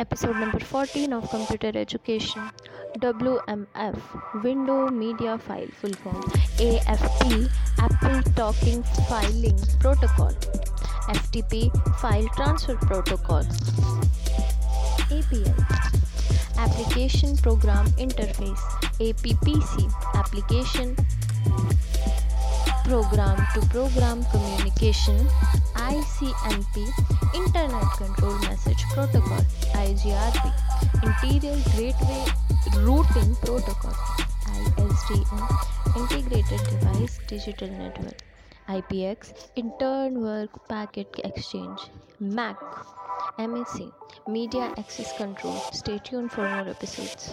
Episode number 14 of Computer Education. WMF, Window Media File, full form. AFP, Apple Talking Filing Protocol. FTP, File Transfer Protocol. APL, Application Program Interface. APPC, Application Program to Program Communication. ICMP, Internet Control Message Protocol. IGRP, Interior Gateway Routing Protocol. ISDN, Integrated Device Digital Network. IPX, Intern Work Packet Exchange. MAC, Media Access Control. Stay tuned for more episodes.